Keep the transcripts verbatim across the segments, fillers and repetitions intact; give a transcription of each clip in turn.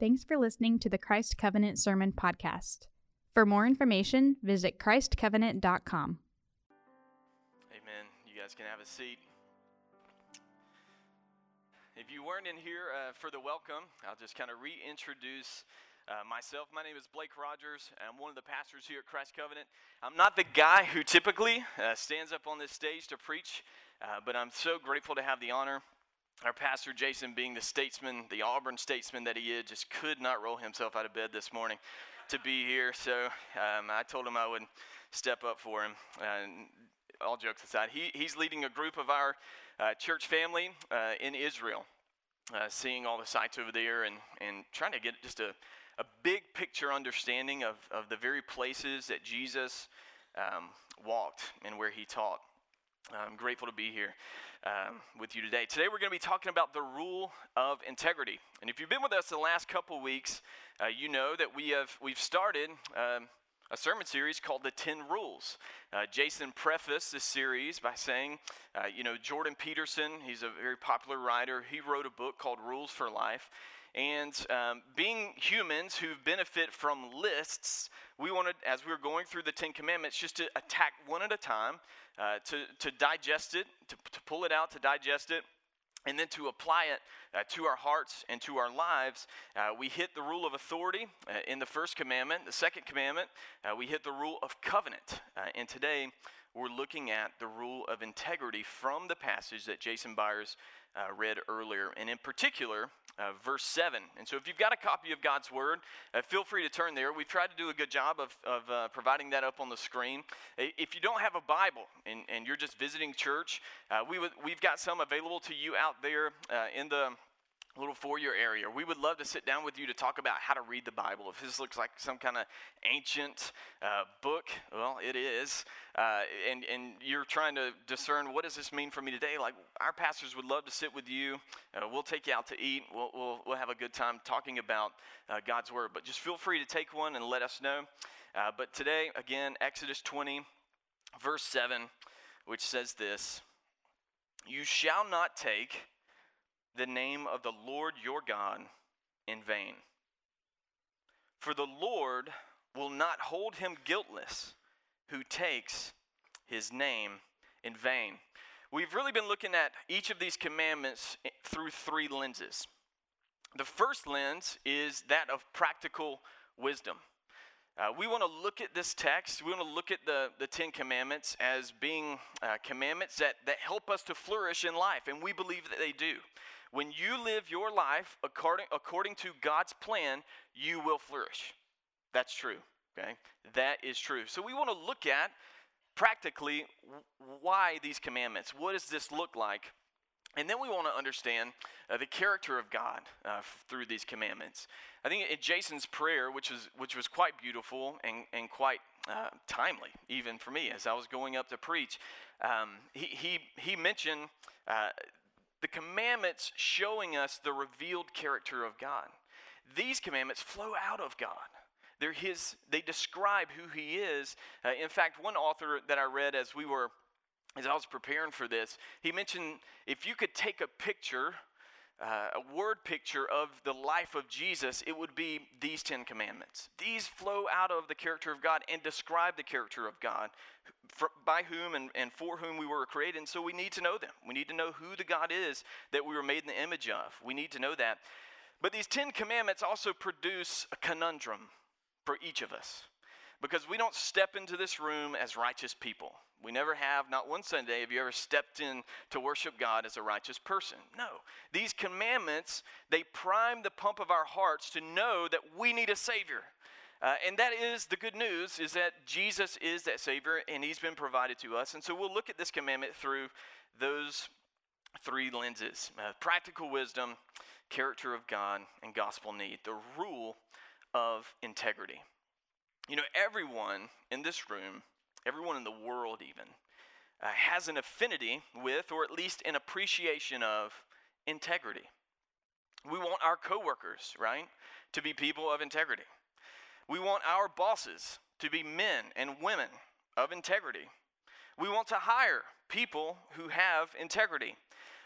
Thanks for listening to the Christ Covenant Sermon Podcast. For more information, visit Christ Covenant dot com. Amen. You guys can have a seat. If you weren't in here uh, for the welcome, I'll just kind of reintroduce Uh, myself. My name is Blake Rogers. I'm one of the pastors here at Christ Covenant. I'm not the guy who typically uh, stands up on this stage to preach, uh, but I'm so grateful to have the honor. Our pastor, Jason, being the statesman, the Auburn statesman that he is, just could not roll himself out of bed this morning to be here. So um, I told him I would step up for him. And all jokes aside, he, he's leading a group of our uh, church family uh, in Israel, uh, seeing all the sites over there and, and trying to get just a A big picture understanding of, of the very places that Jesus um, walked and where he taught. I'm grateful to be here um, with you today. Today we're going to be talking about the rule of integrity. And if you've been with us the last couple weeks, uh, you know that we have we've started um, a sermon series called The Ten Rules. Uh, Jason prefaced this series by saying, uh, you know, Jordan Peterson, he's a very popular writer. He wrote a book called Rules for Life. And um, being humans who benefit from lists, we wanted, as we were going through the Ten Commandments, just to attack one at a time, uh, to, to digest it, to, to pull it out, to digest it, and then to apply it uh, to our hearts and to our lives. Uh, we hit the rule of authority uh, in the first commandment, the second commandment. Uh, we hit the rule of covenant. Uh, and today, we're looking at the rule of integrity from the passage that Jason Byers uh, read earlier, and in particular, Uh, verse seven. And so if you've got a copy of God's Word, uh, feel free to turn there. We've tried to do a good job of, of uh, providing that up on the screen. If you don't have a Bible and, and you're just visiting church, uh, we would, we've got some available to you out there uh, in the little foyer area. We would love to sit down with you to talk about how to read the Bible. If this looks like some kind of ancient uh, book, well, it is. Uh, and, and you're trying to discern, what does this mean for me today? Like, our pastors would love to sit with you. Uh, we'll take you out to eat. We'll we'll, we'll have a good time talking about uh, God's Word. But just feel free to take one and let us know. Uh, but today, again, Exodus twenty, verse seven, which says this: "You shall not take the name of the Lord your God in vain, for the Lord will not hold him guiltless who takes his name in vain." We've really been looking at each of these commandments through three lenses. The first lens is that of practical wisdom. Uh, we want to look at this text, we want to look at the, the Ten Commandments as being uh, commandments that, that help us to flourish in life, and we believe that they do. When you live your life according, according to God's plan, you will flourish. That's true, okay? That is true. So we want to look at practically why these commandments. What does this look like? And then we want to understand uh, the character of God uh, f- through these commandments. I think in Jason's prayer, which was which was quite beautiful and, and quite uh, timely, even for me as I was going up to preach, um, he, he, he mentioned Uh, the commandments showing us the revealed character of God. These commandments flow out of God. They're His. They describe who He is. Uh, in fact, one author that I read as we were, as I was preparing for this, he mentioned if you could take a picture, uh, a word picture of the life of Jesus, it would be these Ten Commandments. These flow out of the character of God and describe the character of God, by whom and, and for whom we were created, and so we need to know them. We need to know who the God is that we were made in the image of. We need to know that. But these Ten Commandments also produce a conundrum for each of us, because we don't step into this room as righteous people. We never have. Not one Sunday have you ever stepped in to worship God as a righteous person. No. These commandments, they prime the pump of our hearts to know that we need a Savior. Uh, and that is the good news, is that Jesus is that Savior, and He's been provided to us. And so we'll look at this commandment through those three lenses: uh, practical wisdom, character of God, and gospel need, the rule of integrity. You know, everyone in this room, everyone in the world even, uh, has an affinity with, or at least an appreciation of, integrity. We want our coworkers, right, to be people of integrity. We want our bosses to be men and women of integrity. We want to hire people who have integrity.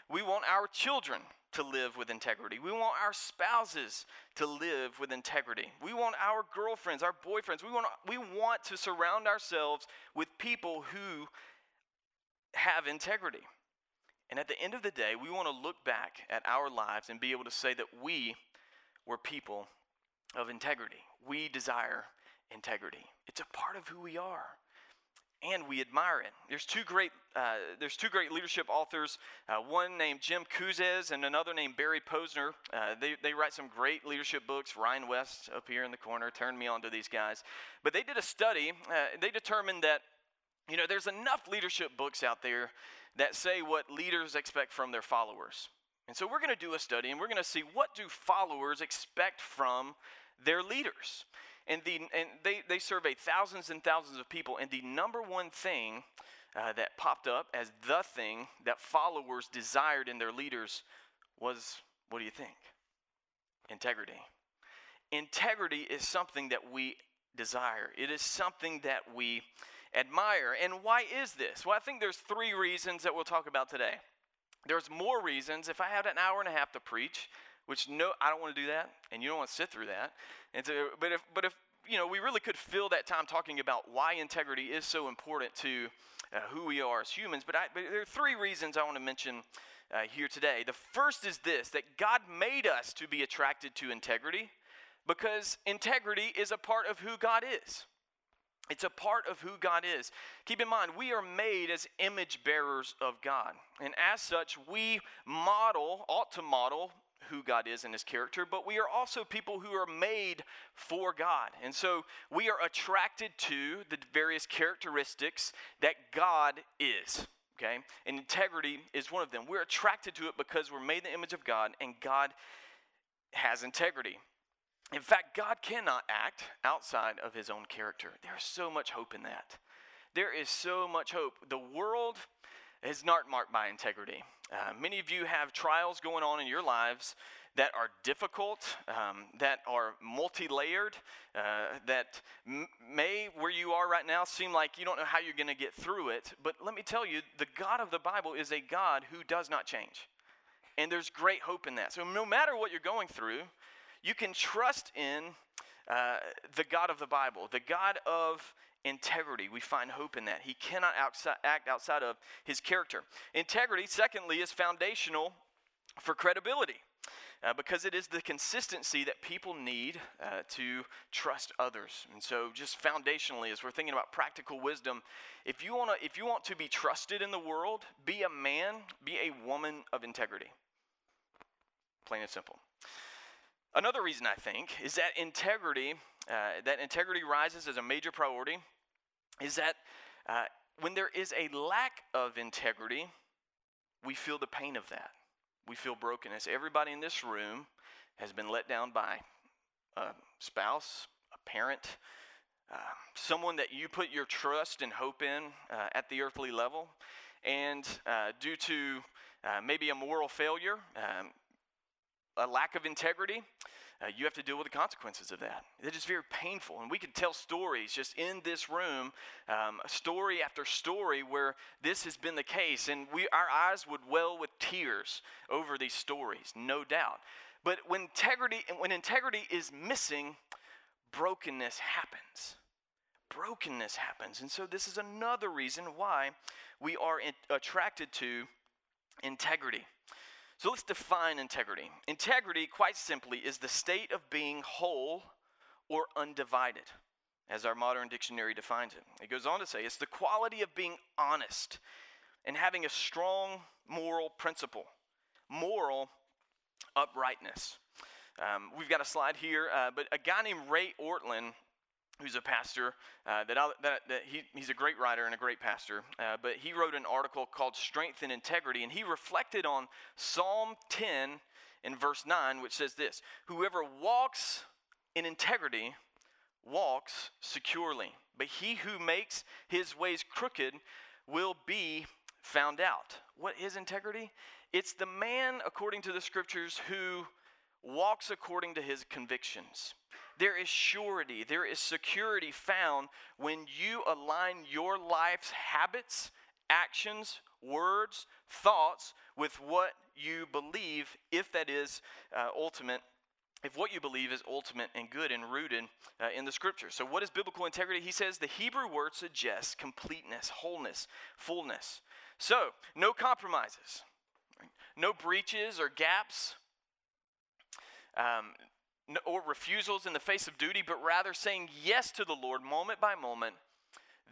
We want our children to live with integrity. We want our spouses to live with integrity. We want our girlfriends, our boyfriends. We want, we want to surround ourselves with people who have integrity. And at the end of the day, we want to look back at our lives and be able to say that we were people of integrity. We desire integrity. It's a part of who we are, and we admire it. There's two great uh, there's two great leadership authors, uh, one named Jim Kouzes and another named Barry Posner. Uh, they, they write some great leadership books. Ryan West up here in the corner turned me on to these guys. But they did a study. Uh, they determined that, you know, there's enough leadership books out there that say what leaders expect from their followers. And so we're going to do a study, and we're going to see what do followers expect from their leaders. And, the, and they, they surveyed thousands and thousands of people, and the number one thing uh, that popped up as the thing that followers desired in their leaders was, what do you think? Integrity. Integrity is something that we desire. It is something that we admire. And why is this? Well, I think there's three reasons that we'll talk about today. There's more reasons. If I had an hour and a half to preach, which no, I don't want to do that, and you don't want to sit through that. And so, but if, but if you know, we really could fill that time talking about why integrity is so important to uh, who we are as humans. But, I, but there are three reasons I want to mention uh, here today. The first is this: that God made us to be attracted to integrity, because integrity is a part of who God is. It's a part of who God is. Keep in mind, we are made as image bearers of God, and as such, we model, ought to model, who God is and his character, but we are also people who are made for God. And so we are attracted to the various characteristics that God is, okay? And integrity is one of them. We're attracted to it because we're made in the image of God, and God has integrity. In fact, God cannot act outside of his own character. There's so much hope in that. There is so much hope. The world is not marked by integrity. Uh, many of you have trials going on in your lives that are difficult, um, that are multi-layered, uh, that m- may, where you are right now, seem like you don't know how you're going to get through it. But let me tell you, the God of the Bible is a God who does not change. And there's great hope in that. So no matter what you're going through, you can trust in uh, the God of the Bible, the God of integrity. We find hope in that. He cannot outside, act outside of his character. Integrity, secondly, is foundational for credibility uh, because it is the consistency that people need uh, to trust others. And so, just foundationally, as we're thinking about practical wisdom, if you want to, if you want to be trusted in the world, be a man, be a woman of integrity. Plain and simple. Another reason, I think, is that integrity uh, that integrity rises as a major priority is that uh, when there is a lack of integrity, we feel the pain of that. We feel brokenness. Everybody in this room has been let down by a spouse, a parent, uh, someone that you put your trust and hope in uh, at the earthly level, and uh, due to uh, maybe a moral failure, um, a lack of integrity, uh, you have to deal with the consequences of that. It is very painful, and we could tell stories just in this room, um, story after story, where this has been the case, and we our eyes would well with tears over these stories, no doubt. But when integrity, when integrity is missing, brokenness happens. Brokenness happens, and so this is another reason why we are in, attracted to integrity. So let's define integrity. Integrity, quite simply, is the state of being whole or undivided, as our modern dictionary defines it. It goes on to say, it's the quality of being honest and having a strong moral principle, moral uprightness. Um, we've got a slide here, uh, but a guy named Ray Ortland, who's a pastor, uh, that, I, that, that he, he's a great writer and a great pastor, uh, but he wrote an article called Strength and Integrity, and he reflected on Psalm ten in verse nine, which says this: whoever walks in integrity walks securely, but he who makes his ways crooked will be found out. What is integrity? It's the man, according to the scriptures, who walks according to his convictions. There is surety, there is security found when you align your life's habits actions, words, thoughts with what you believe, if that is uh, ultimate, if what you believe is ultimate and good and rooted uh, in the Scripture. So what is biblical integrity? He says the Hebrew word suggests completeness, wholeness, fullness. So no compromises, no breaches or gaps, um, no, or refusals in the face of duty, but rather saying yes to the Lord moment by moment.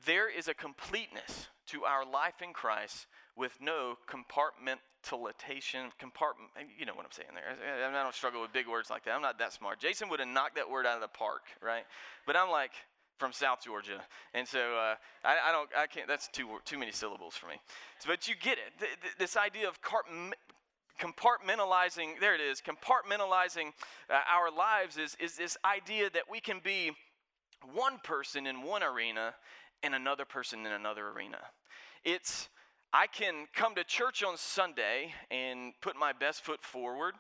There is a completeness to our life in Christ with no compartmentalization, compartment, you know what I'm saying there. I, I don't struggle with big words like that. I'm not that smart. Jason would have knocked that word out of the park, right? But I'm like from South Georgia, and so uh, I, I don't, I can't, that's too too many syllables for me. So, but you get it, th- th- this idea of cart- compartmentalizing, there it is, compartmentalizing uh, our lives is is this idea that we can be one person in one arena and another person in another arena. It's, I can come to church on Sunday and put my best foot forward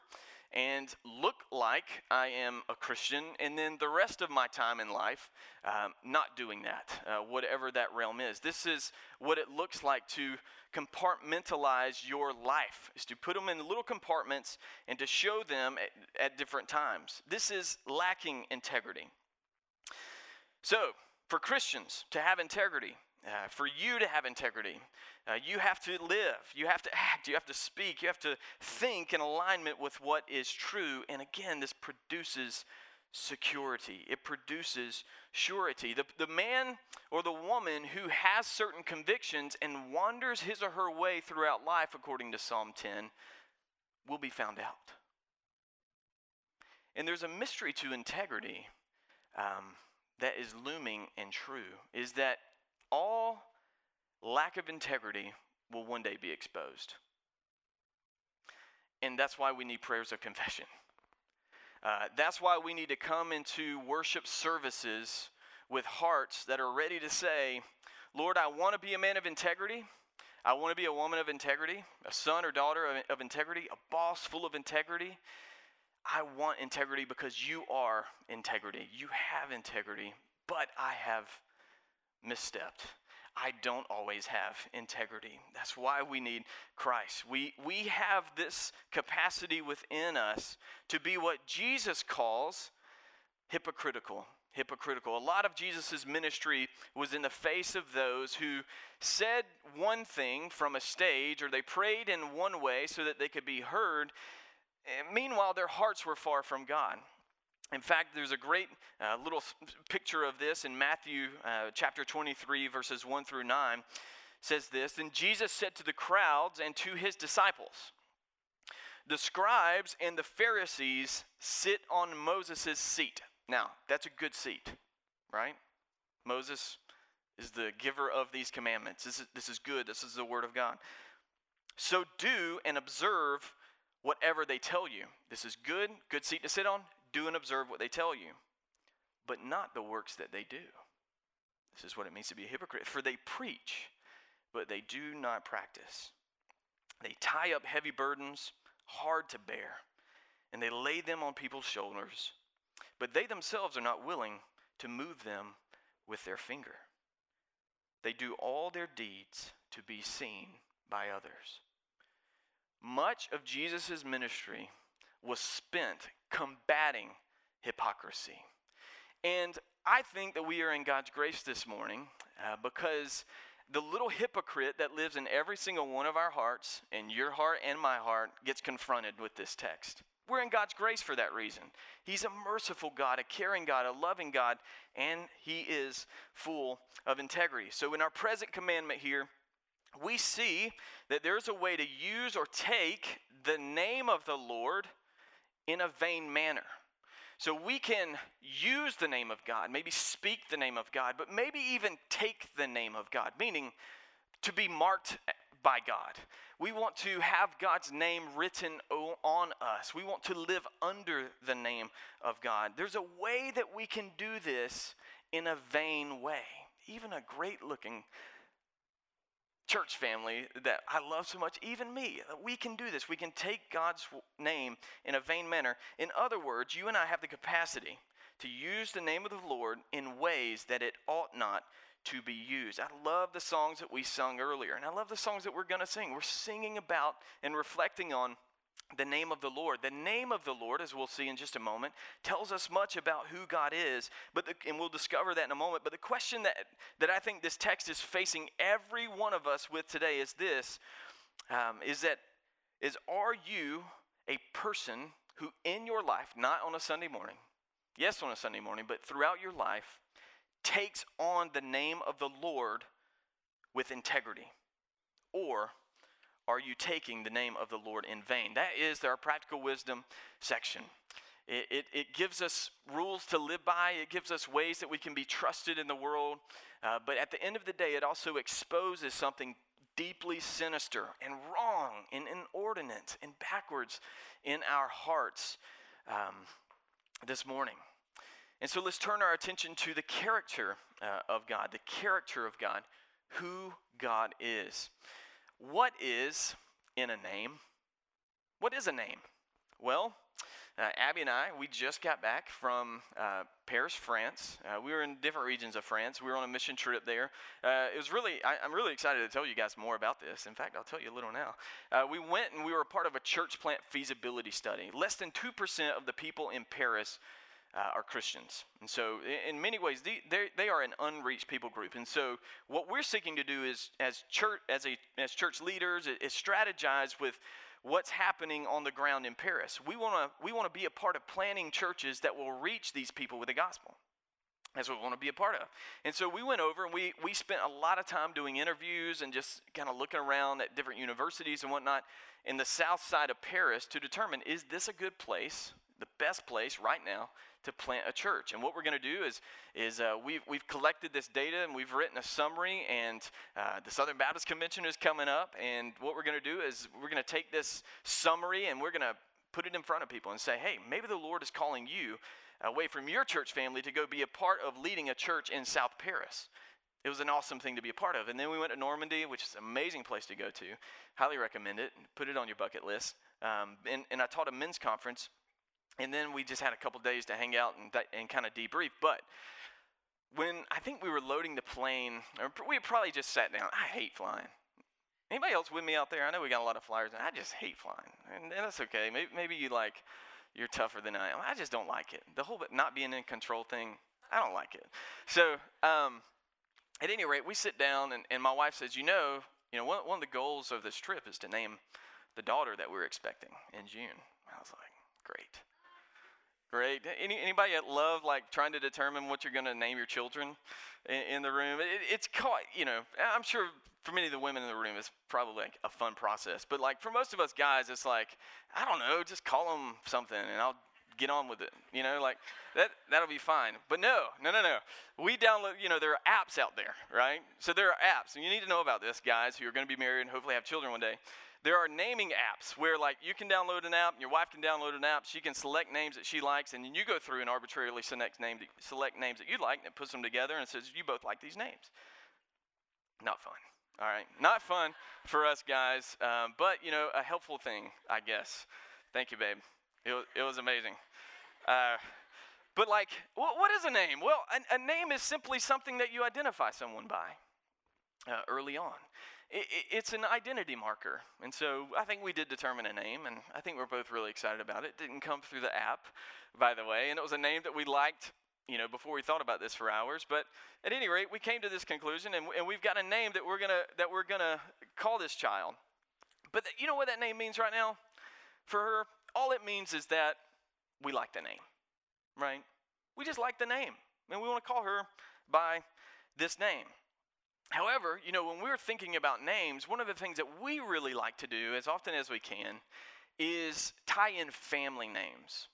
and look like I am a Christian, and then the rest of my time in life, um, not doing that, uh, whatever that realm is. This is what it looks like to compartmentalize your life, is to put them in little compartments and to show them at, at different times. This is lacking integrity. So, for Christians to have integrity, uh, for you to have integrity, uh, you have to live, you have to act, you have to speak, you have to think in alignment with what is true. And again, this produces security. It produces surety. The, the man or the woman who has certain convictions and wanders his or her way throughout life, according to Psalm ten, will be found out. And there's a mystery to integrity. Um... that is looming and true, is that all lack of integrity will one day be exposed. And that's why we need prayers of confession. Uh, that's why we need to come into worship services with hearts that are ready to say, Lord, I want to be a man of integrity. I want to be a woman of integrity, a son or daughter of, of integrity, a boss full of integrity. I want integrity because you are integrity. You have integrity, but I have misstepped. I don't always have integrity. That's why we need Christ. We we have this capacity within us to be what Jesus calls hypocritical. Hypocritical. A lot of Jesus' ministry was in the face of those who said one thing from a stage, or they prayed in one way so that they could be heard. And meanwhile, their hearts were far from God. In fact, there's a great uh, little picture of this in Matthew uh, chapter twenty-three, verses one through nine. It says this, "Then Jesus said to the crowds and to his disciples, 'The scribes and the Pharisees sit on Moses' seat.'" Now, that's a good seat, right? Moses is the giver of these commandments. This is, this is good. This is the word of God. "So do and observe whatever they tell you." This is good, good seat to sit on. Do and observe what they tell you, but not the works that they do. This is what it means to be a hypocrite. "For they preach, but they do not practice. They tie up heavy burdens, hard to bear, and they lay them on people's shoulders, but they themselves are not willing to move them with their finger. They do all their deeds to be seen by others." Much of Jesus' ministry was spent combating hypocrisy. And I think that we are in God's grace this morning uh, because the little hypocrite that lives in every single one of our hearts, in your heart and my heart, gets confronted with this text. We're in God's grace for that reason. He's a merciful God, a caring God, a loving God, and he is full of integrity. So in our present commandment here, we see that there's a way to use or take the name of the Lord in a vain manner. So we can use the name of God, maybe speak the name of God, but maybe even take the name of God, meaning to be marked by God. We want to have God's name written on us. We want to live under the name of God. There's a way that we can do this in a vain way, even a great-looking church family that I love so much, even me, we can do this. We can take God's name in a vain manner. In other words, you and I have the capacity to use the name of the Lord in ways that it ought not to be used. I love the songs that we sung earlier, and I love the songs that we're going to sing. We're singing about and reflecting on the name of the Lord. The name of the Lord, as we'll see in just a moment, tells us much about who God is, but the, and we'll discover that in a moment. But the question that, that I think this text is facing every one of us with today is this, um, is that, is are you a person who in your life, not on a Sunday morning, yes, on a Sunday morning, but throughout your life, takes on the name of the Lord with integrity? Or are you taking the name of the Lord in vain? That is our practical wisdom section. It, it, it gives us rules to live by. It gives us ways that we can be trusted in the world. Uh, but at the end of the day, it also exposes something deeply sinister and wrong and inordinate and backwards in our hearts um, this morning. And so let's turn our attention to the character uh, of God, the character of God, who God is. What is in a name? What is a name? Well, uh, Abby and I, we just got back from uh, Paris, France. Uh, we were in different regions of France. We were on a mission trip there. Uh, it was really, I, I'm really excited to tell you guys more about this. In fact, I'll tell you a little now. Uh, we went and we were a part of a church plant feasibility study. Less than two percent of the people in Paris Uh, are Christians. And so in, in many ways, they, they they are an unreached people group. And so what we're seeking to do is, as church as a as church leaders, is strategize with what's happening on the ground in Paris. We want to we want to be a part of planning churches that will reach these people with the gospel. That's what we want to be a part of. And so we went over and we, we spent a lot of time doing interviews and just kind of looking around at different universities and whatnot in the south side of Paris to determine, is this a good place, the best place right now, to plant a church? And what we're going to do is is uh, we've, we've collected this data and we've written a summary, and uh, the Southern Baptist Convention is coming up, and what we're going to do is we're going to take this summary and we're going to put it in front of people and say, hey, maybe the Lord is calling you away from your church family to go be a part of leading a church in South Paris. It was an awesome thing to be a part of. And then we went to Normandy, which is an amazing place to go to. Highly recommend it. Put it on your bucket list. Um, and, and I taught a men's conference. And then we just had a couple days to hang out and and kind of debrief. But when I think we were loading the plane, or we probably just sat down. I hate flying. Anybody else with me out there? I know we got a lot of flyers. And I just hate flying. And, and that's okay. Maybe, maybe you like, you're tougher than I am. I just don't like it. The whole not being in control thing, I don't like it. So um, at any rate, we sit down, and, and my wife says, you know, you know, one, one of the goals of this trip is to name the daughter that we're expecting in June. I was like, great. Great. Any, anybody that love like trying to determine what you're going to name your children in, in the room? It, it's caught, you know, I'm sure for many of the women in the room, it's probably like a fun process. But like for most of us guys, it's like, I don't know, just call them something and I'll get on with it. You know, like that, that'll be fine. But no, no, no, no. We download, you know, there are apps out there, right? So there are apps, and you need to know about this, guys, who are going to be married and hopefully have children one day. There are naming apps where, like, you can download an app, your wife can download an app, she can select names that she likes, and then you go through and arbitrarily select, name to, select names that you like, and it puts them together and says, you both like these names. Not fun, all right? Not fun for us guys, um, but, you know, a helpful thing, I guess. Thank you, babe. It was, it was amazing. Uh, but, like, well, what is a name? Well, a, a name is simply something that you identify someone by uh, early on. It's an identity marker, and so I think we did determine a name, and I think we're both really excited about it. It didn't come through the app, by the way, and it was a name that we liked, you know, before we thought about this for hours. But at any rate, we came to this conclusion, and, and we've got a name that we're gonna that we're gonna call this child. But th- you know what that name means right now? For her, all it means is that we like the name, right? We just like the name, and we want to call her by this name. However, you know, when we're thinking about names, one of the things that we really like to do as often as we can is tie in family names.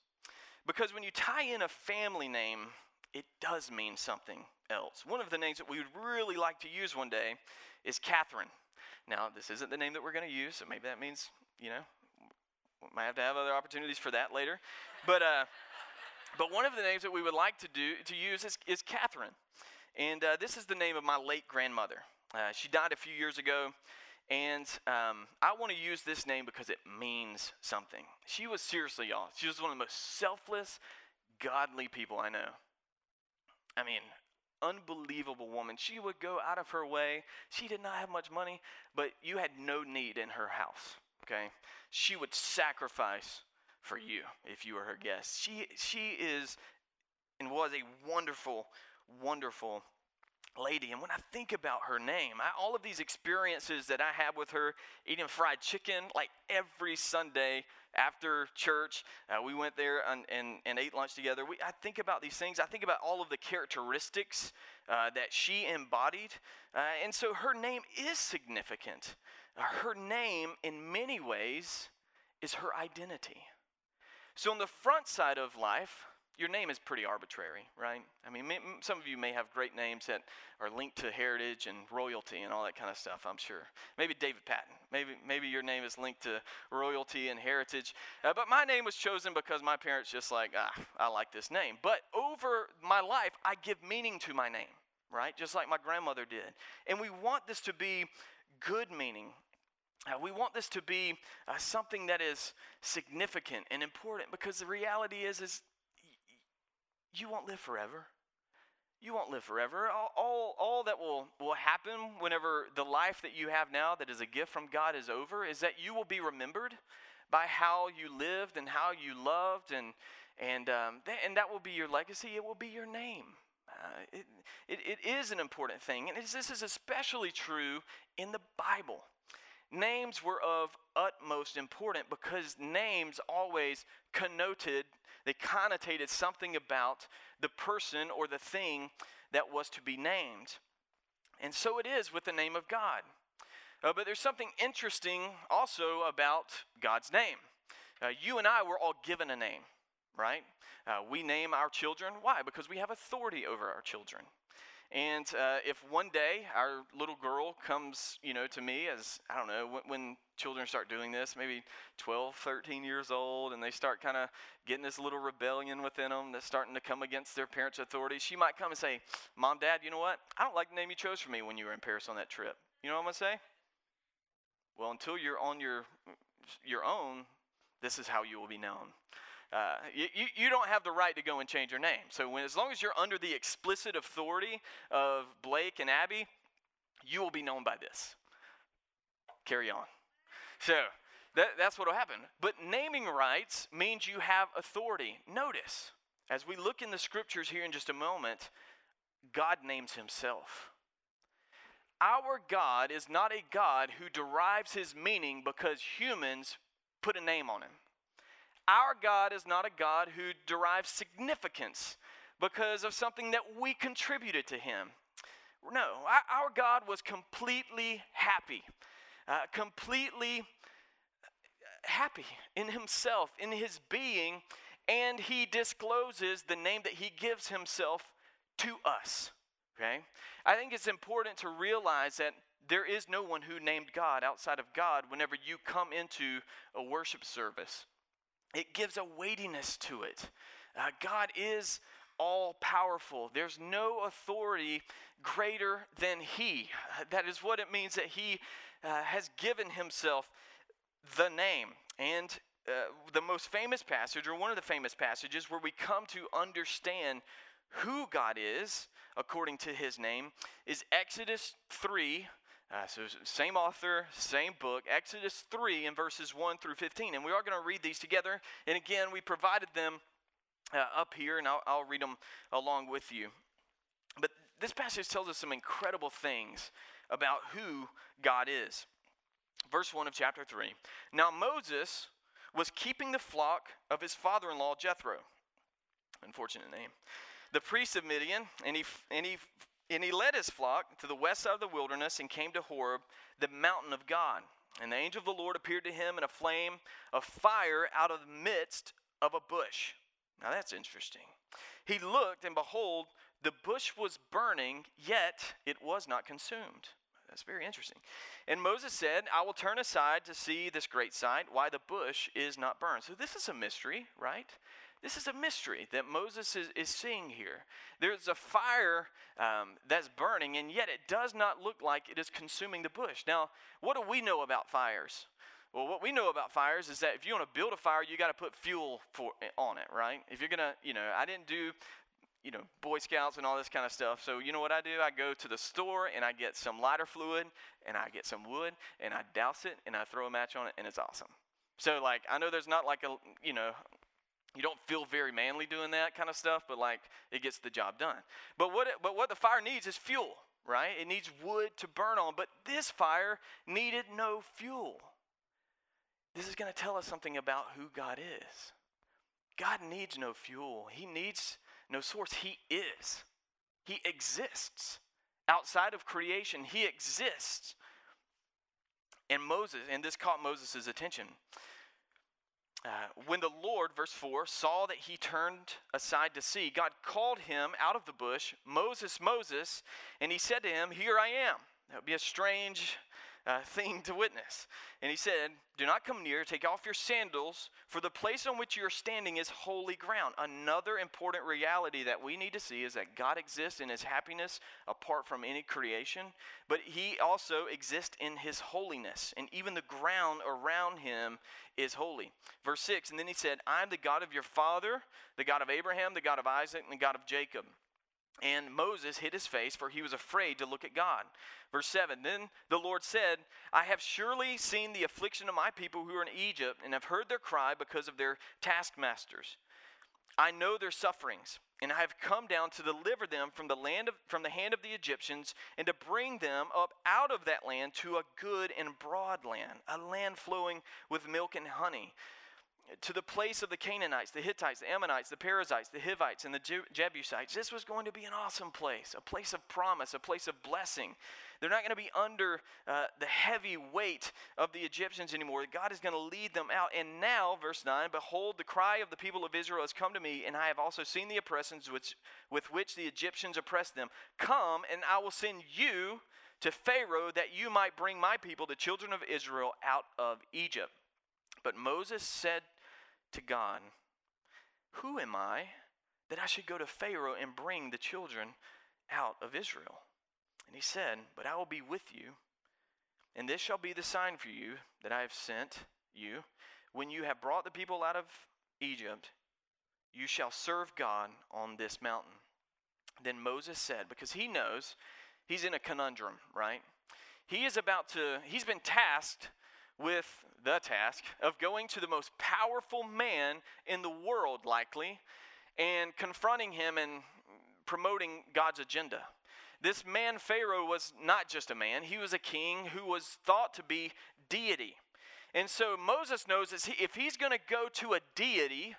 Because when you tie in a family name, it does mean something else. One of the names that we would really like to use one day is Catherine. Now, this isn't the name that we're going to use, so maybe that means, you know, we might have to have other opportunities for that later. But uh, but one of the names that we would like to do to use is, is Catherine. And uh, this is the name of my late grandmother. Uh, she died a few years ago, and um, I want to use this name because it means something. She was, seriously, y'all, she was one of the most selfless, godly people I know. I mean, unbelievable woman. She would go out of her way. She did not have much money, but you had no need in her house, okay? She would sacrifice for you if you were her guest. She she is and was a wonderful, wonderful lady. And when I think about her name, I, all of these experiences that I had with her, eating fried chicken, like every Sunday after church, uh, we went there and, and, and ate lunch together. We, I think about these things. I think about all of the characteristics uh, that she embodied. Uh, and so her name is significant. Her name, in many ways, is her identity. So on the front side of life, your name is pretty arbitrary, right? I mean, may, some of you may have great names that are linked to heritage and royalty and all that kind of stuff, I'm sure. Maybe David Patton. Maybe maybe your name is linked to royalty and heritage. Uh, but my name was chosen because my parents just like, ah, I like this name. But over my life, I give meaning to my name, right? Just like my grandmother did. And we want this to be good meaning. Uh, we want this to be uh, something that is significant and important, because the reality is, is you won't live forever. You won't live forever. All, all, all that will, will happen whenever the life that you have now that is a gift from God is over is that you will be remembered by how you lived and how you loved, and and um, th- and that will be your legacy. It will be your name. Uh, it, it it is an important thing, and it's, this is especially true in the Bible. Names were of utmost importance because names always connoted, they connotated something about the person or the thing that was to be named. And so it is with the name of God. Uh, but there's something interesting also about God's name. Uh, you and I were all given a name, right? Uh, we name our children. Why? Because we have authority over our children. And uh, if one day our little girl comes, you know, to me as, I don't know, when, when children start doing this, maybe twelve, thirteen years old, and they start kind of getting this little rebellion within them that's starting to come against their parents' authority, she might come and say, Mom, Dad, you know what? I don't like the name you chose for me when you were in Paris on that trip. You know what I'm going to say? Well, until you're on your your own, this is how you will be known. Uh, you, you don't have the right to go and change your name. So when, as long as you're under the explicit authority of Blake and Abby, you will be known by this. Carry on. So that, that's what will happen. But naming rights means you have authority. Notice, as we look in the scriptures here in just a moment, God names himself. Our God is not a God who derives his meaning because humans put a name on him. Our God is not a God who derives significance because of something that we contributed to him. No, our God was completely happy, uh, completely happy in himself, in his being, and he discloses the name that he gives himself to us, okay? I think it's important to realize that there is no one who named God outside of God whenever you come into a worship service. It gives a weightiness to it. Uh, God is all-powerful. There's no authority greater than he. That is what it means that he uh, has given himself the name. And uh, the most famous passage, or one of the famous passages, where we come to understand who God is, according to his name, is Exodus three. Uh, so same author, same book, Exodus three in verses one through fifteen. And we are going to read these together. And again, we provided them uh, up here, and I'll, I'll read them along with you. But this passage tells us some incredible things about who God is. Verse one of chapter three. Now Moses was keeping the flock of his father-in-law Jethro, unfortunate name, the priest of Midian, and he and he. And he led his flock to the west side of the wilderness and came to Horeb, the mountain of God. And the angel of the Lord appeared to him in a flame of fire out of the midst of a bush. Now that's interesting. He looked, and behold, the bush was burning, yet it was not consumed. That's very interesting. And Moses said, I will turn aside to see this great sight, why the bush is not burned. So this is a mystery, right? This is a mystery that Moses is, is seeing here. There's a fire um, that's burning, and yet it does not look like it is consuming the bush. Now, what do we know about fires? Well, what we know about fires is that if you want to build a fire, you got to put fuel for, on it, right? If you're going to, you know, I didn't do... you know, Boy Scouts and all this kind of stuff. So you know what I do? I go to the store and I get some lighter fluid and I get some wood and I douse it and I throw a match on it, and it's awesome. So like, I know there's not like a, you know, you don't feel very manly doing that kind of stuff, but like, it gets the job done. But what, it, but what the fire needs is fuel, right? It needs wood to burn on, but this fire needed no fuel. This is going to tell us something about who God is. God needs no fuel. He needs no source. He is. He exists outside of creation. He exists. And Moses, and this caught Moses' attention. Uh, when the Lord, verse four, saw that he turned aside to see, God called him out of the bush, Moses, Moses, and he said to him, "Here I am." That would be a strange Uh, thing to witness. And he said, "Do not come near, take off your sandals, for the place on which you are standing is holy ground." Another important reality that we need to see is that God exists in his happiness apart from any creation, but he also exists in his holiness, and even the ground around him is holy. Verse six, and then he said, "I am the God of your father, the God of Abraham, the God of Isaac, and the God of Jacob." And Moses hid his face, for he was afraid to look at God. Verse seven, then the Lord said, "I have surely seen the affliction of my people who are in Egypt, and have heard their cry because of their taskmasters. I know their sufferings, and I have come down to deliver them from the land of, from the hand of the Egyptians, and to bring them up out of that land to a good and broad land, a land flowing with milk and honey, to the place of the Canaanites, the Hittites, the Ammonites, the Perizzites, the Hivites, and the Jebusites." This was going to be an awesome place, a place of promise, a place of blessing. They're not going to be under uh, the heavy weight of the Egyptians anymore. God is going to lead them out. And now, verse nine, "Behold, the cry of the people of Israel has come to me, and I have also seen the oppressions which, with which the Egyptians oppressed them. Come, and I will send you to Pharaoh, that you might bring my people, the children of Israel, out of Egypt." But Moses said to God, "Who am I that I should go to Pharaoh and bring the children out of Israel?" And he said, "But I will be with you, and this shall be the sign for you that I have sent you. When you have brought the people out of Egypt, you shall serve God on this mountain." Then Moses said, because he knows he's in a conundrum, right? He is about to, he's been tasked with the task of going to the most powerful man in the world, likely, and confronting him and promoting God's agenda. This man, Pharaoh, was not just a man. He was a king who was thought to be deity. And so Moses knows that if he's going to go to a deity,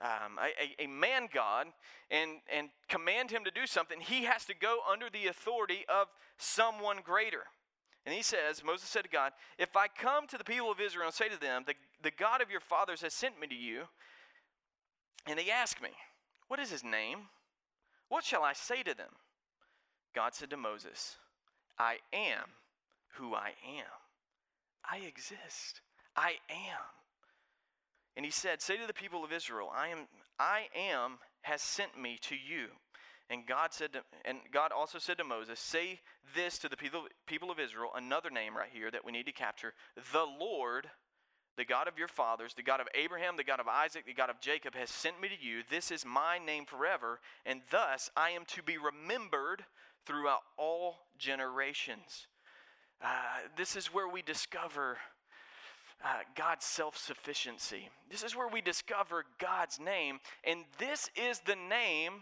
um, a, a man god, and, and command him to do something, he has to go under the authority of someone greater. And he says, Moses said to God, "If I come to the people of Israel and say to them, the, the God of your fathers has sent me to you, and they ask me, what is his name? What shall I say to them?" God said to Moses, "I am who I am. I exist. I am." And he said, "Say to the people of Israel, I am, I am has sent me to you." And God said, to, and God also said to Moses, "Say this to the people, people of Israel," another name right here that we need to capture, "The Lord, the God of your fathers, the God of Abraham, the God of Isaac, the God of Jacob has sent me to you. This is my name forever, and thus I am to be remembered throughout all generations." Uh, this is where we discover Uh, God's self-sufficiency. This is where we discover God's name, and this is the name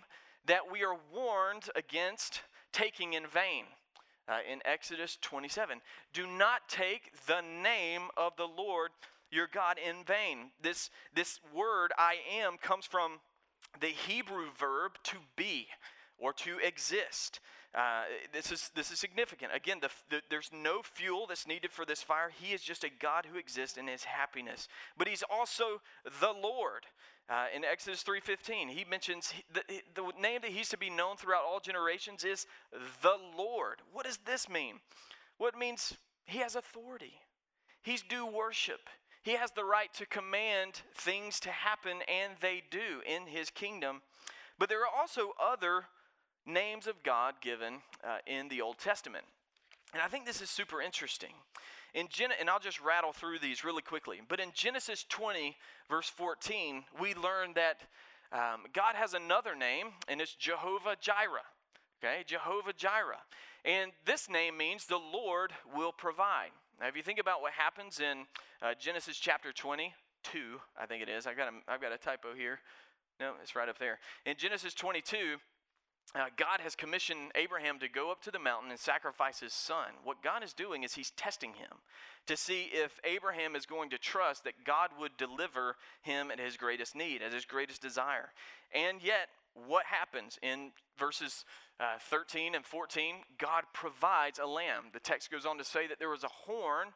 that we are warned against taking in vain. Uh, in Exodus twenty-seven, "Do not take the name of the Lord your God in vain." This, this word, "I am," comes from the Hebrew verb to be or to exist. Uh, this is this is significant. Again, the, the, there's no fuel that's needed for this fire. He is just a God who exists in his happiness. But he's also the Lord. Uh, in Exodus three fifteen, he mentions the, the name that he's to be known throughout all generations is the Lord. What does this mean? Well, it means he has authority. He's due worship. He has the right to command things to happen, and they do in his kingdom. But there are also other names of God given uh, in the Old Testament. And I think this is super interesting. In Gen- and I'll just rattle through these really quickly. But in Genesis twenty, verse fourteen, we learn that Um, God has another name, and it's Jehovah Jireh. Okay, Jehovah Jireh. And this name means the Lord will provide. Now, if you think about what happens in uh, Genesis chapter twenty-two, I think it is. I've got a, I've got a typo here. No, it's right up there. In Genesis twenty-two, uh, God has commissioned Abraham to go up to the mountain and sacrifice his son. What God is doing is he's testing him to see if Abraham is going to trust that God would deliver him at his greatest need, at his greatest desire. And yet, what happens in verses uh, thirteen and fourteen? God provides a lamb. The text goes on to say that there was a horn,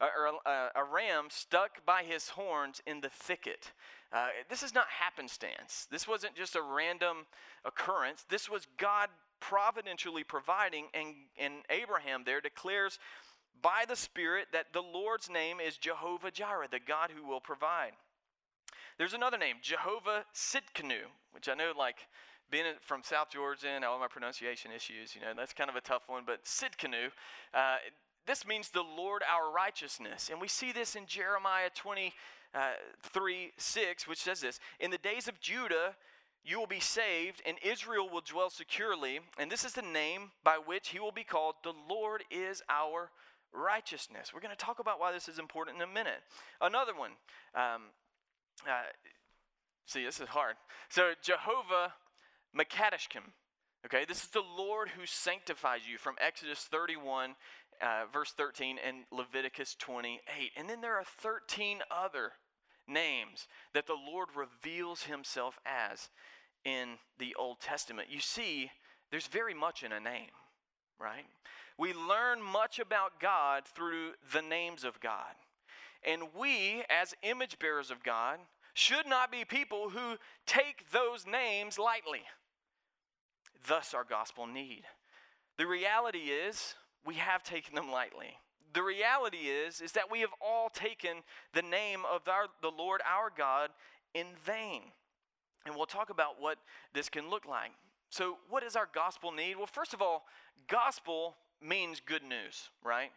or a, a, a ram stuck by his horns in the thicket. Uh, this is not happenstance. This wasn't just a random occurrence. This was God providentially providing, and, and Abraham there declares by the Spirit that the Lord's name is Jehovah Jireh, the God who will provide. There's another name, Jehovah Sidkenu, which I know, like, being from South Georgia and all my pronunciation issues, you know, that's kind of a tough one. But Sidkenu, uh, this means the Lord our righteousness. And we see this in Jeremiah twenty-three, six, which says this: in the days of Judah, you will be saved, and Israel will dwell securely. And this is the name by which he will be called: the Lord is our righteousness. We're going to talk about why this is important in a minute. Another one. Um, Uh, see, this is hard. So, Jehovah Makadashkim. Okay, this is the Lord who sanctifies you, from Exodus thirty-one, uh, verse thirteen, and Leviticus twenty-eight. And then there are thirteen other names that the Lord reveals himself as in the Old Testament. You see, there's very much in a name, right? We learn much about God through the names of God. And we, as image bearers of God, should not be people who take those names lightly. Thus, our gospel need. The reality is, we have taken them lightly. The reality is, is that we have all taken the name of our, the Lord our God in vain. And we'll talk about what this can look like. So, what is our gospel need? Well, first of all, gospel means good news, right?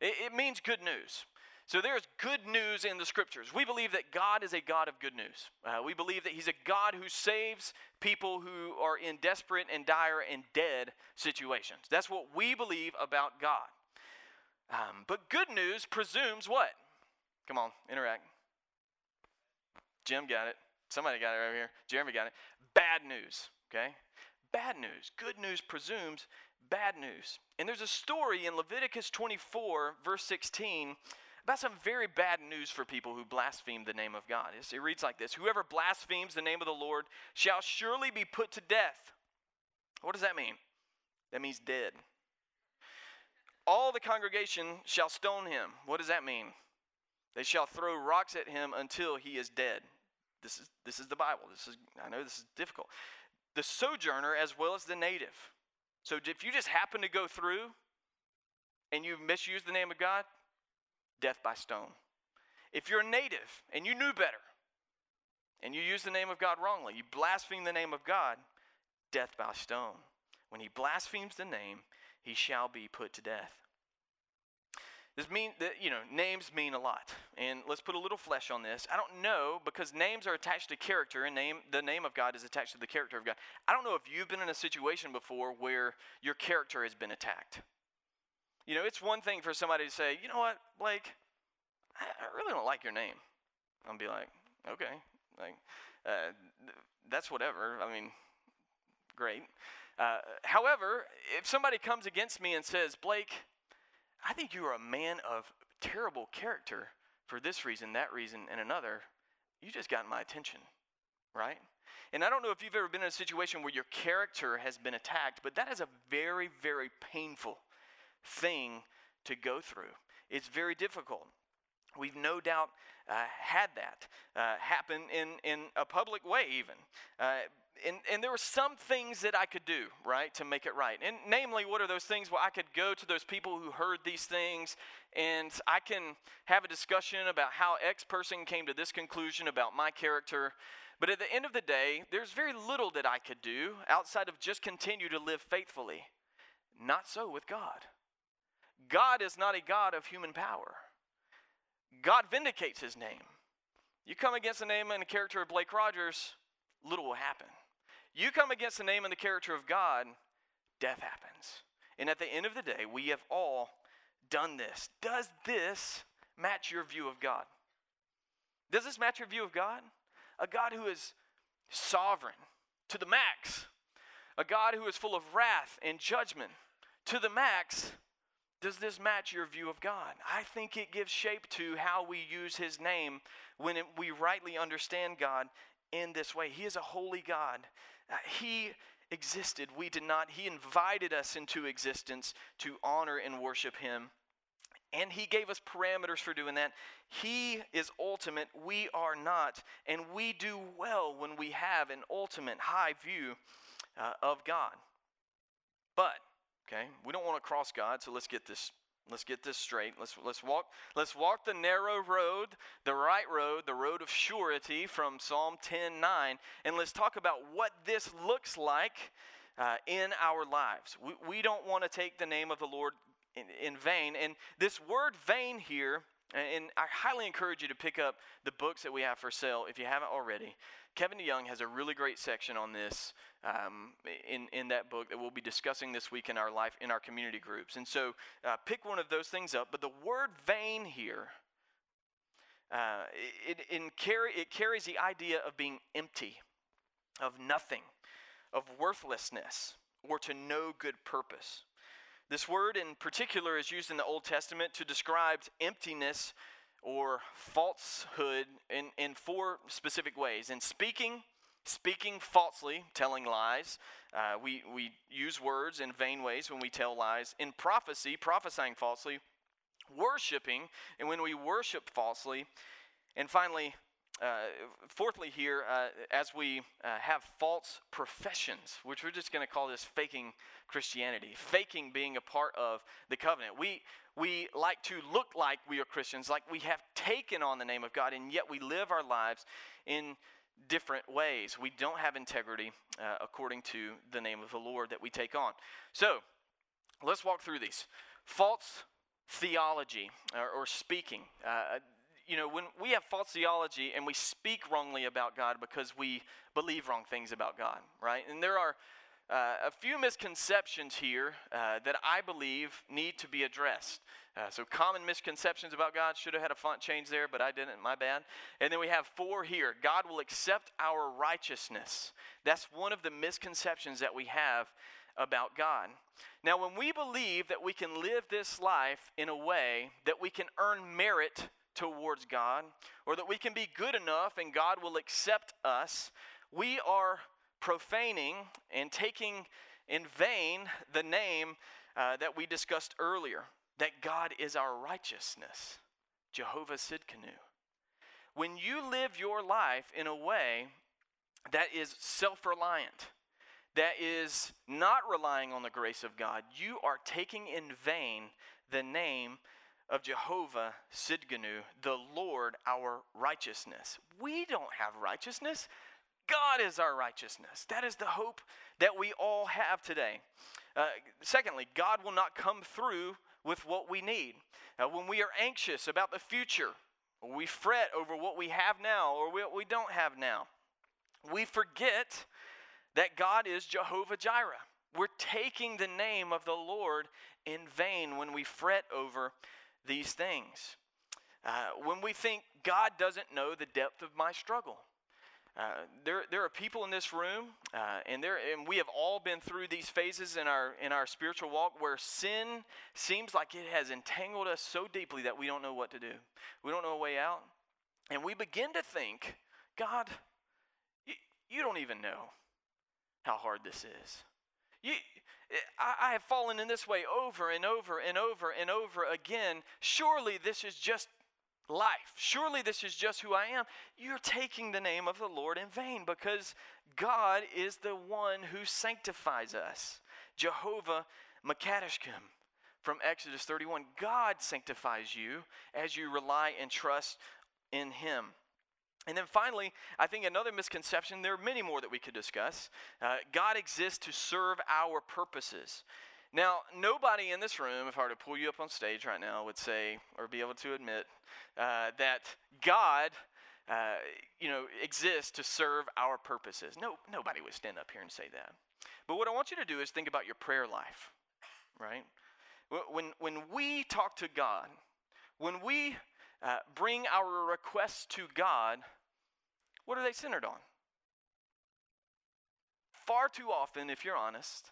It, it means good news. So there's good news in the Scriptures. We believe that God is a God of good news. Uh, we believe that he's a God who saves people who are in desperate and dire and dead situations. That's what we believe about God. Um, but good news presumes what? Come on, interact. Jim got it. Somebody got it right here. Jeremy got it. Bad news, okay? Bad news. Good news presumes bad news. And there's a story in Leviticus twenty-four, verse sixteen, about some very bad news for people who blaspheme the name of God. It reads like this: whoever blasphemes the name of the Lord shall surely be put to death. What does that mean? That means dead. All the congregation shall stone him. What does that mean? They shall throw rocks at him until he is dead. This is this is the Bible. This is I know this is difficult. The sojourner as well as the native. So if you just happen to go through and you misuse the name of God, death by stone. If you're a native and you knew better and you use the name of God wrongly, you blaspheme the name of God, death by stone. When he blasphemes the name, he shall be put to death. This mean that, you know, names mean a lot. And let's put a little flesh on this. I don't know, because names are attached to character, and name the name of God is attached to the character of God. I don't know if you've been in a situation before where your character has been attacked. You know, it's one thing for somebody to say, you know what, Blake, I, I really don't like your name. I'll be like, okay, like, uh, th- that's whatever. I mean, great. Uh, however, if somebody comes against me and says, Blake, I think you are a man of terrible character for this reason, that reason, and another, you just got my attention, right? And I don't know if you've ever been in a situation where your character has been attacked, but that is a very, very painful thing to go through. It's very difficult. We've no doubt uh, had that uh, happen in, in a public way even. Uh, and, and there were some things that I could do, right, to make it right. And namely, what are those things? Well, I could go to those people who heard these things, and I can have a discussion about how X person came to this conclusion about my character. But at the end of the day, there's very little that I could do outside of just continue to live faithfully. Not so with God. God is not a God of human power. God vindicates his name. You come against the name and the character of Blake Rogers, little will happen. You come against the name and the character of God, death happens. And at the end of the day, we have all done this. Does this match your view of God? Does this match your view of God? A God who is sovereign to the max. A God who is full of wrath and judgment to the max. Does this match your view of God? I think it gives shape to how we use his name when it, we rightly understand God in this way. He is a holy God. Uh, he existed. We did not. He invited us into existence to honor and worship him. And he gave us parameters for doing that. He is ultimate. We are not. And we do well when we have an ultimate high view uh, of God. But okay, we don't want to cross God, so let's get this. Let's get this straight. Let's let's walk. Let's walk the narrow road, the right road, the road of surety from Psalm ten nine, and let's talk about what this looks like uh, in our lives. We we don't want to take the name of the Lord in, in vain. And this word "vain" here, and I highly encourage you to pick up the books that we have for sale if you haven't already. Kevin DeYoung has a really great section on this um, in, in that book that we'll be discussing this week in our life, in our community groups. And so uh, pick one of those things up. But the word vain here, uh, it, in carry, it carries the idea of being empty, of nothing, of worthlessness, or to no good purpose. This word in particular is used in the Old Testament to describe emptiness or falsehood in, in four specific ways. In speaking, speaking falsely, telling lies. Uh, we, we use words in vain ways when we tell lies. In prophecy, prophesying falsely. Worshipping, and when we worship falsely. And finally, uh, fourthly here, uh, as we uh, have false professions, which we're just going to call this faking Christianity. Faking being a part of the covenant. We... We like to look like we are Christians, like we have taken on the name of God, and yet we live our lives in different ways. We don't have integrity uh, according to the name of the Lord that we take on. So, let's walk through these. False theology or, or speaking. Uh, you know, when we have false theology and we speak wrongly about God because we believe wrong things about God, right? And there are Uh, a few misconceptions here uh, that I believe need to be addressed. Uh, so common misconceptions about God. Should have had a font change there, but I didn't. My bad. And then we have four here. God will accept our righteousness. That's one of the misconceptions that we have about God. Now, when we believe that we can live this life in a way that we can earn merit towards God, or that we can be good enough and God will accept us, we are profaning and taking in vain the name uh, that we discussed earlier, that God is our righteousness, Jehovah Sidkenu. When you live your life in a way that is self-reliant, that is not relying on the grace of God, you are taking in vain the name of Jehovah Sidkenu, the Lord, our righteousness. We don't have righteousness. God is our righteousness. That is the hope that we all have today. Uh, secondly, God will not come through with what we need. Uh, when we are anxious about the future, we fret over what we have now or what we don't have now. We forget that God is Jehovah Jireh. We're taking the name of the Lord in vain when we fret over these things. Uh, when we think God doesn't know the depth of my struggle. Uh, there, there are people in this room, uh, and there, and we have all been through these phases in our in our spiritual walk where sin seems like it has entangled us so deeply that we don't know what to do. We don't know a way out, and we begin to think, God, you, you don't even know how hard this is. You, I, I have fallen in this way over and over and over and over again. Surely this is just life. Surely this is just who I am. You're taking the name of the Lord in vain because God is the one who sanctifies us. Jehovah Makadashkim from Exodus thirty-one. God sanctifies you as you rely and trust in him. And then finally, I think another misconception, there are many more that we could discuss. Uh, God exists to serve our purposes. Now, nobody in this room, if I were to pull you up on stage right now, would say or be able to admit uh, that God uh, you know, exist to serve our purposes. No, nobody would stand up here and say that. But what I want you to do is think about your prayer life, right? When, when we talk to God, when we uh, bring our requests to God, what are they centered on? Far too often, if you're honest,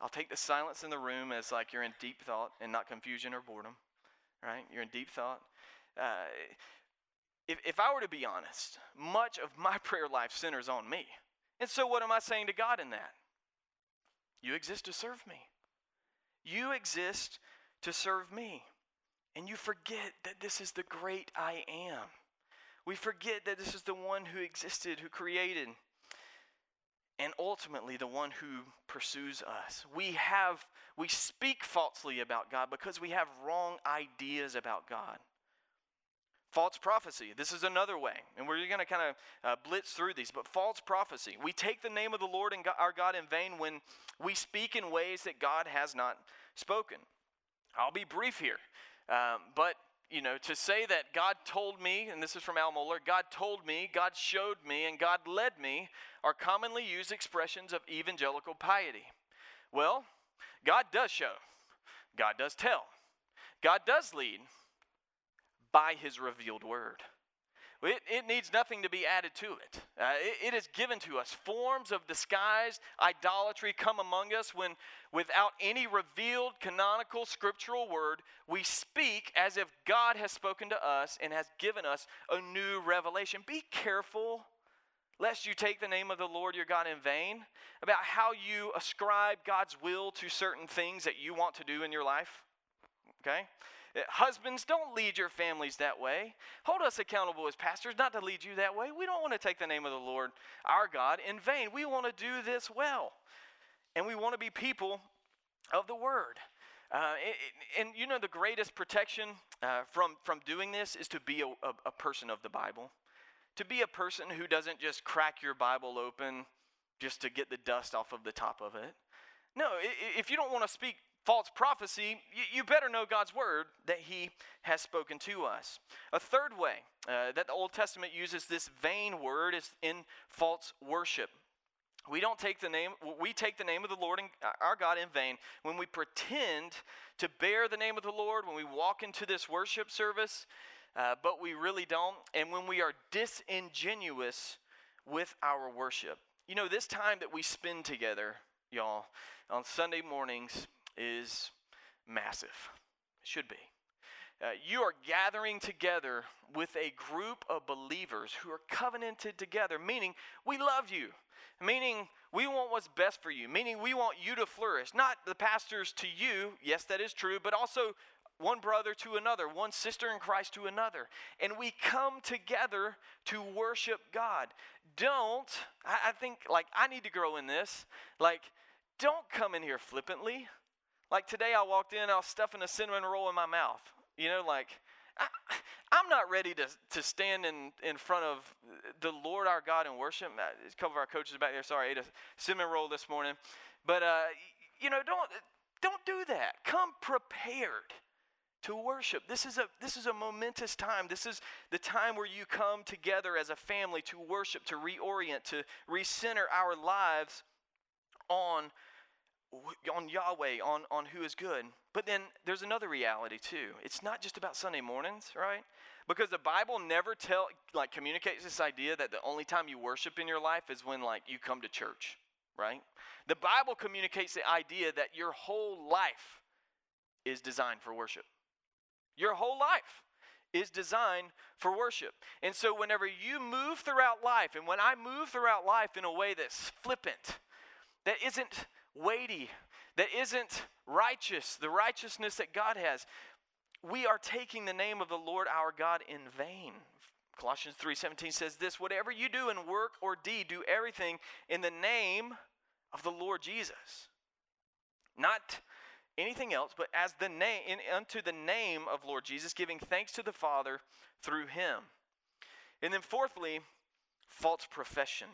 I'll take the silence in the room as like you're in deep thought and not confusion or boredom, right? You're in deep thought. Uh, if, if I were to be honest, much of my prayer life centers on me. And so what am I saying to God in that? You exist to serve me. You exist to serve me. And you forget that this is the great I am. We forget that this is the one who existed, who created, and ultimately the one who pursues us. We have, we speak falsely about God because we have wrong ideas about God. False prophecy. This is another way. And we're going to kind of uh, blitz through these. But false prophecy. We take the name of the Lord and God, our God in vain when we speak in ways that God has not spoken. I'll be brief here. Um, but, you know, to say that God told me, and this is from Al Mohler, God told me, God showed me, and God led me are commonly used expressions of evangelical piety. Well, God does show. God does tell. God does lead. By his revealed word. It, it needs nothing to be added to it. Uh, it. It is given to us. Forms of disguised idolatry come among us when without any revealed canonical scriptural word, we speak as if God has spoken to us and has given us a new revelation. Be careful lest you take the name of the Lord your God in vain about how you ascribe God's will to certain things that you want to do in your life. Okay? Husbands, don't lead your families that way. Hold us accountable as pastors not to lead you that way. We don't want to take the name of the Lord, our God, in vain. We want to do this well. And we want to be people of the word. Uh, and, and you know the greatest protection uh, from, from doing this is to be a, a, a person of the Bible. To be a person who doesn't just crack your Bible open just to get the dust off of the top of it. No, if you don't want to speak false prophecy, you better know God's word that he has spoken to us. A third way uh, that the Old Testament uses this vain word is in false worship. We don't take the name, we take the name of the Lord and our God in vain when we pretend to bear the name of the Lord, when we walk into this worship service, uh, but we really don't, and when we are disingenuous with our worship. You know, this time that we spend together, y'all, on Sunday mornings, is massive. It should be. Uh, you are gathering together with a group of believers who are covenanted together, meaning we love you, meaning we want what's best for you, meaning we want you to flourish, not the pastors to you, yes, that is true, but also one brother to another, one sister in Christ to another. And we come together to worship God. Don't, I, I think, like, I need to grow in this. Like, don't come in here flippantly. Like today I walked in, I was stuffing a cinnamon roll in my mouth. You know, like, I, I'm not ready to, to stand in, in front of the Lord our God and worship. A couple of our coaches back there, sorry, ate a cinnamon roll this morning. But, uh, you know, don't don't do that. Come prepared to worship. This is a this is a momentous time. This is the time where you come together as a family to worship, to reorient, to recenter our lives on on Yahweh, on, on who is good. But then there's another reality too. It's not just about Sunday mornings, right? Because the Bible never tell like communicates this idea that the only time you worship in your life is when like you come to church, right? The Bible communicates the idea that your whole life is designed for worship. Your whole life is designed for worship. And so whenever you move throughout life, and when I move throughout life in a way that's flippant, that isn't weighty, that isn't righteous, the righteousness that God has, we are taking the name of the Lord our God in vain. Colossians three seventeen says this, whatever you do in work or deed, do everything in the name of the Lord Jesus. Not anything else, but as the name, in, unto the name of Lord Jesus, giving thanks to the Father through him. And then fourthly, false profession.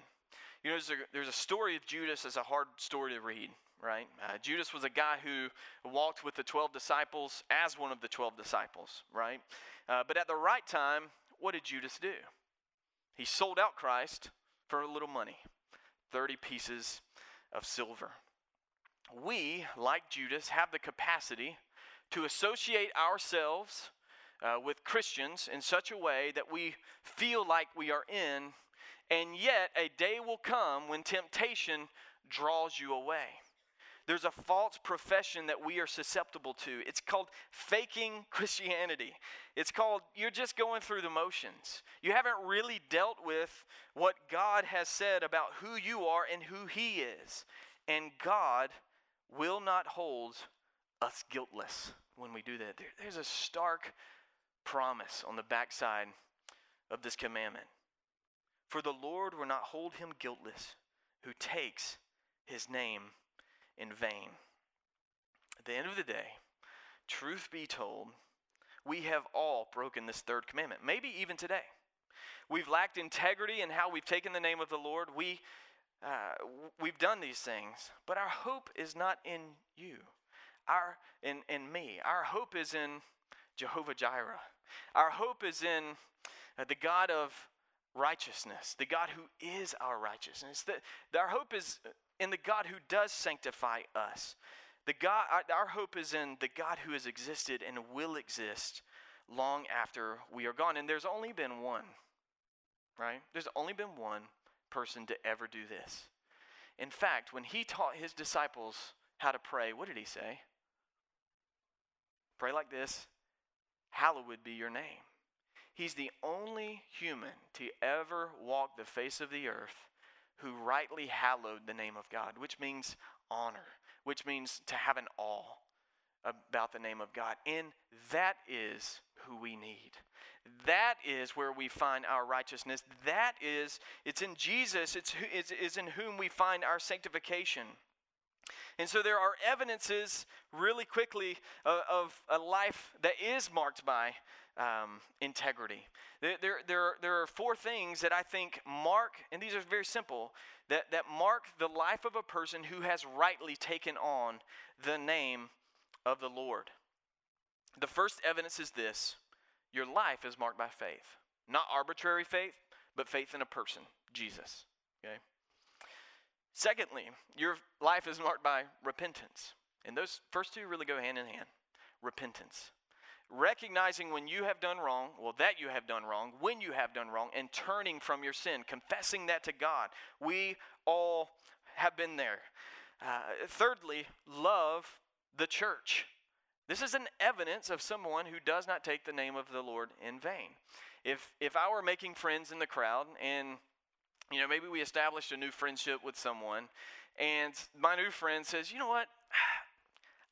You know, there's a, there's a story of Judas that's a hard story to read, right? Uh, Judas was a guy who walked with the twelve disciples as one of the twelve disciples, right? Uh, but at the right time, what did Judas do? He sold out Christ for a little money, thirty pieces of silver. We, like Judas, have the capacity to associate ourselves uh, with Christians in such a way that we feel like we are in, and yet a day will come when temptation draws you away. There's a false profession that we are susceptible to. It's called faking Christianity. It's called, you're just going through the motions. You haven't really dealt with what God has said about who you are and who He is. And God will not hold us guiltless when we do that. There, there's a stark promise on the backside of this commandment. For the Lord will not hold him guiltless who takes His name in vain. At the end of the day, truth be told, we have all broken this third commandment. Maybe even today. We've lacked integrity in how we've taken the name of the Lord. We, uh, we've done these things, but our hope is not in you, our in, in me. Our hope is in Jehovah Jireh. Our hope is in uh, the God of righteousness, the God who is our righteousness. The, our hope is in the God who does sanctify us. The God, our, our hope is in the God who has existed and will exist long after we are gone. And there's only been one, right? There's only been one person to ever do this. In fact, when He taught His disciples how to pray, what did He say? Pray like this, hallowed be your name. He's the only human to ever walk the face of the earth who rightly hallowed the name of God, which means honor, which means to have an awe about the name of God. And that is who we need. That is where we find our righteousness. That is, it's in Jesus, it's, it's, it's in whom we find our sanctification. And so there are evidences really quickly of, of a life that is marked by Um, integrity. There, there, there, there are four things that I think mark, and these are very simple, that, that mark the life of a person who has rightly taken on the name of the Lord. The first evidence is this: your life is marked by faith. Not arbitrary faith, but faith in a person, Jesus. Okay. Secondly, your life is marked by repentance. And those first two really go hand in hand. Repentance. Recognizing when you have done wrong, well, that you have done wrong, when you have done wrong, and turning from your sin, confessing that to God. We all have been there. Uh, thirdly, love the church. This is an evidence of someone who does not take the name of the Lord in vain. If if I were making friends in the crowd, and you know, maybe we established a new friendship with someone, and my new friend says, you know what,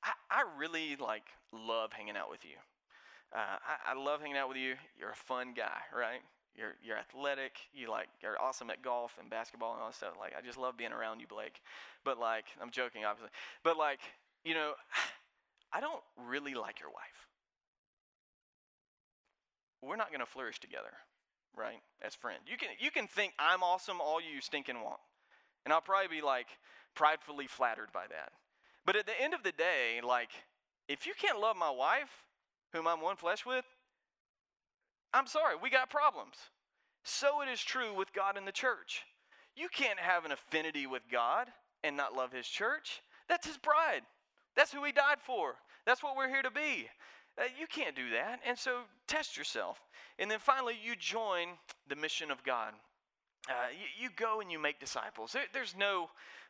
I, I really like love hanging out with you. Uh, I, I love hanging out with you. You're a fun guy, right? You're you're athletic. You like you're awesome at golf and basketball and all that stuff. Like, I just love being around you, Blake. But like, I'm joking, obviously. But like, you know, I don't really like your wife. We're not going to flourish together, right? As friends, you can you can think I'm awesome all you stinking want, and I'll probably be like pridefully flattered by that. But at the end of the day, like, if you can't love my wife, whom I'm one flesh with, I'm sorry, we got problems. So it is true with God and the church. You can't have an affinity with God and not love His church. That's His bride. That's who He died for. That's what we're here to be. Uh, you can't do that. And so test yourself. And then finally, you join the mission of God. Uh, you, you go and you make disciples. There, there's no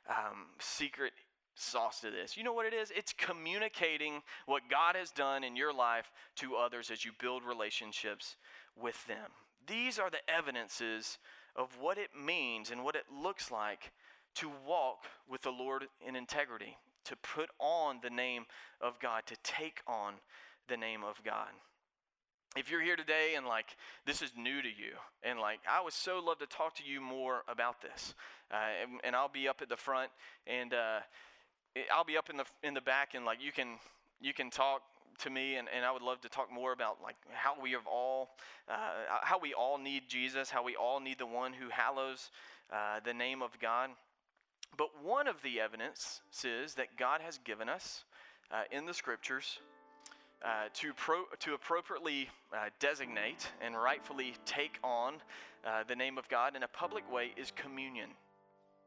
um, secret sauce to this. You know what it is? It's communicating what God has done in your life to others as you build relationships with them. These are the evidences of what it means and what it looks like to walk with the Lord in integrity, to put on the name of God, to take on the name of God. If you're here today and like, this is new to you, and like, I would so love to talk to you more about this, uh, and, and I'll be up at the front, and uh, I'll be up in the in the back, and like you can you can talk to me, and, and I would love to talk more about like how we have all uh, how we all need Jesus, how we all need the one who hallows uh, the name of God. But one of the evidences that God has given us uh, in the scriptures uh, to, pro- to appropriately uh, designate and rightfully take on uh, the name of God in a public way is communion.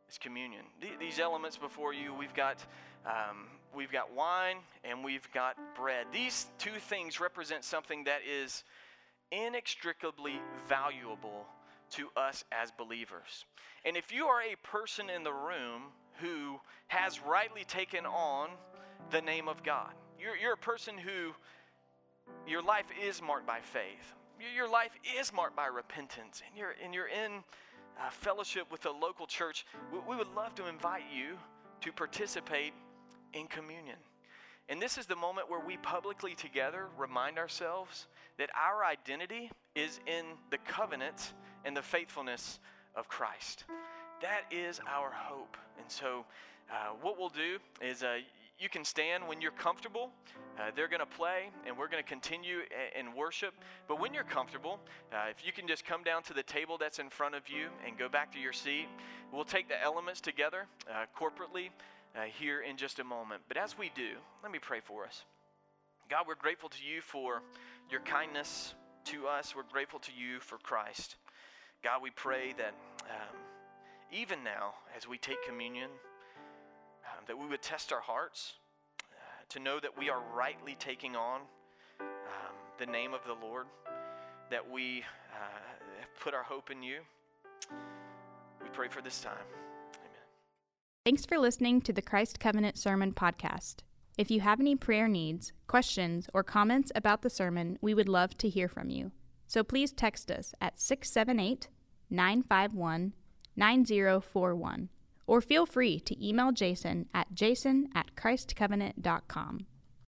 It's communion. D- these elements before you, we've got um, we've got wine and we've got bread. These two things represent something that is inextricably valuable to us as believers. And if you are a person in the room who has rightly taken on the name of God, you're, you're a person who your life is marked by faith. Your life is marked by repentance, and you're and you're in Uh, fellowship with a local church, we, we would love to invite you to participate in communion. And this is the moment where we publicly together remind ourselves that our identity is in the covenant and the faithfulness of Christ. That is our hope. And so uh, what we'll do is uh, you can stand when you're comfortable. Uh, they're going to play, and we're going to continue a- in worship. But when you're comfortable, uh, if you can just come down to the table that's in front of you and go back to your seat, we'll take the elements together uh, corporately uh, here in just a moment. But as we do, let me pray for us. God, we're grateful to you for your kindness to us. We're grateful to you for Christ. God, we pray that um, even now as we take communion, Um, that we would test our hearts uh, to know that we are rightly taking on um, the name of the Lord, that we uh, have put our hope in you. We pray for this time. Amen. Thanks for listening to the Christ Covenant Sermon Podcast. If you have any prayer needs, questions, or comments about the sermon, we would love to hear from you. So please text us at six seven eight, nine five one, nine zero four one. Or feel free to email Jason at jason at christ covenant dot com.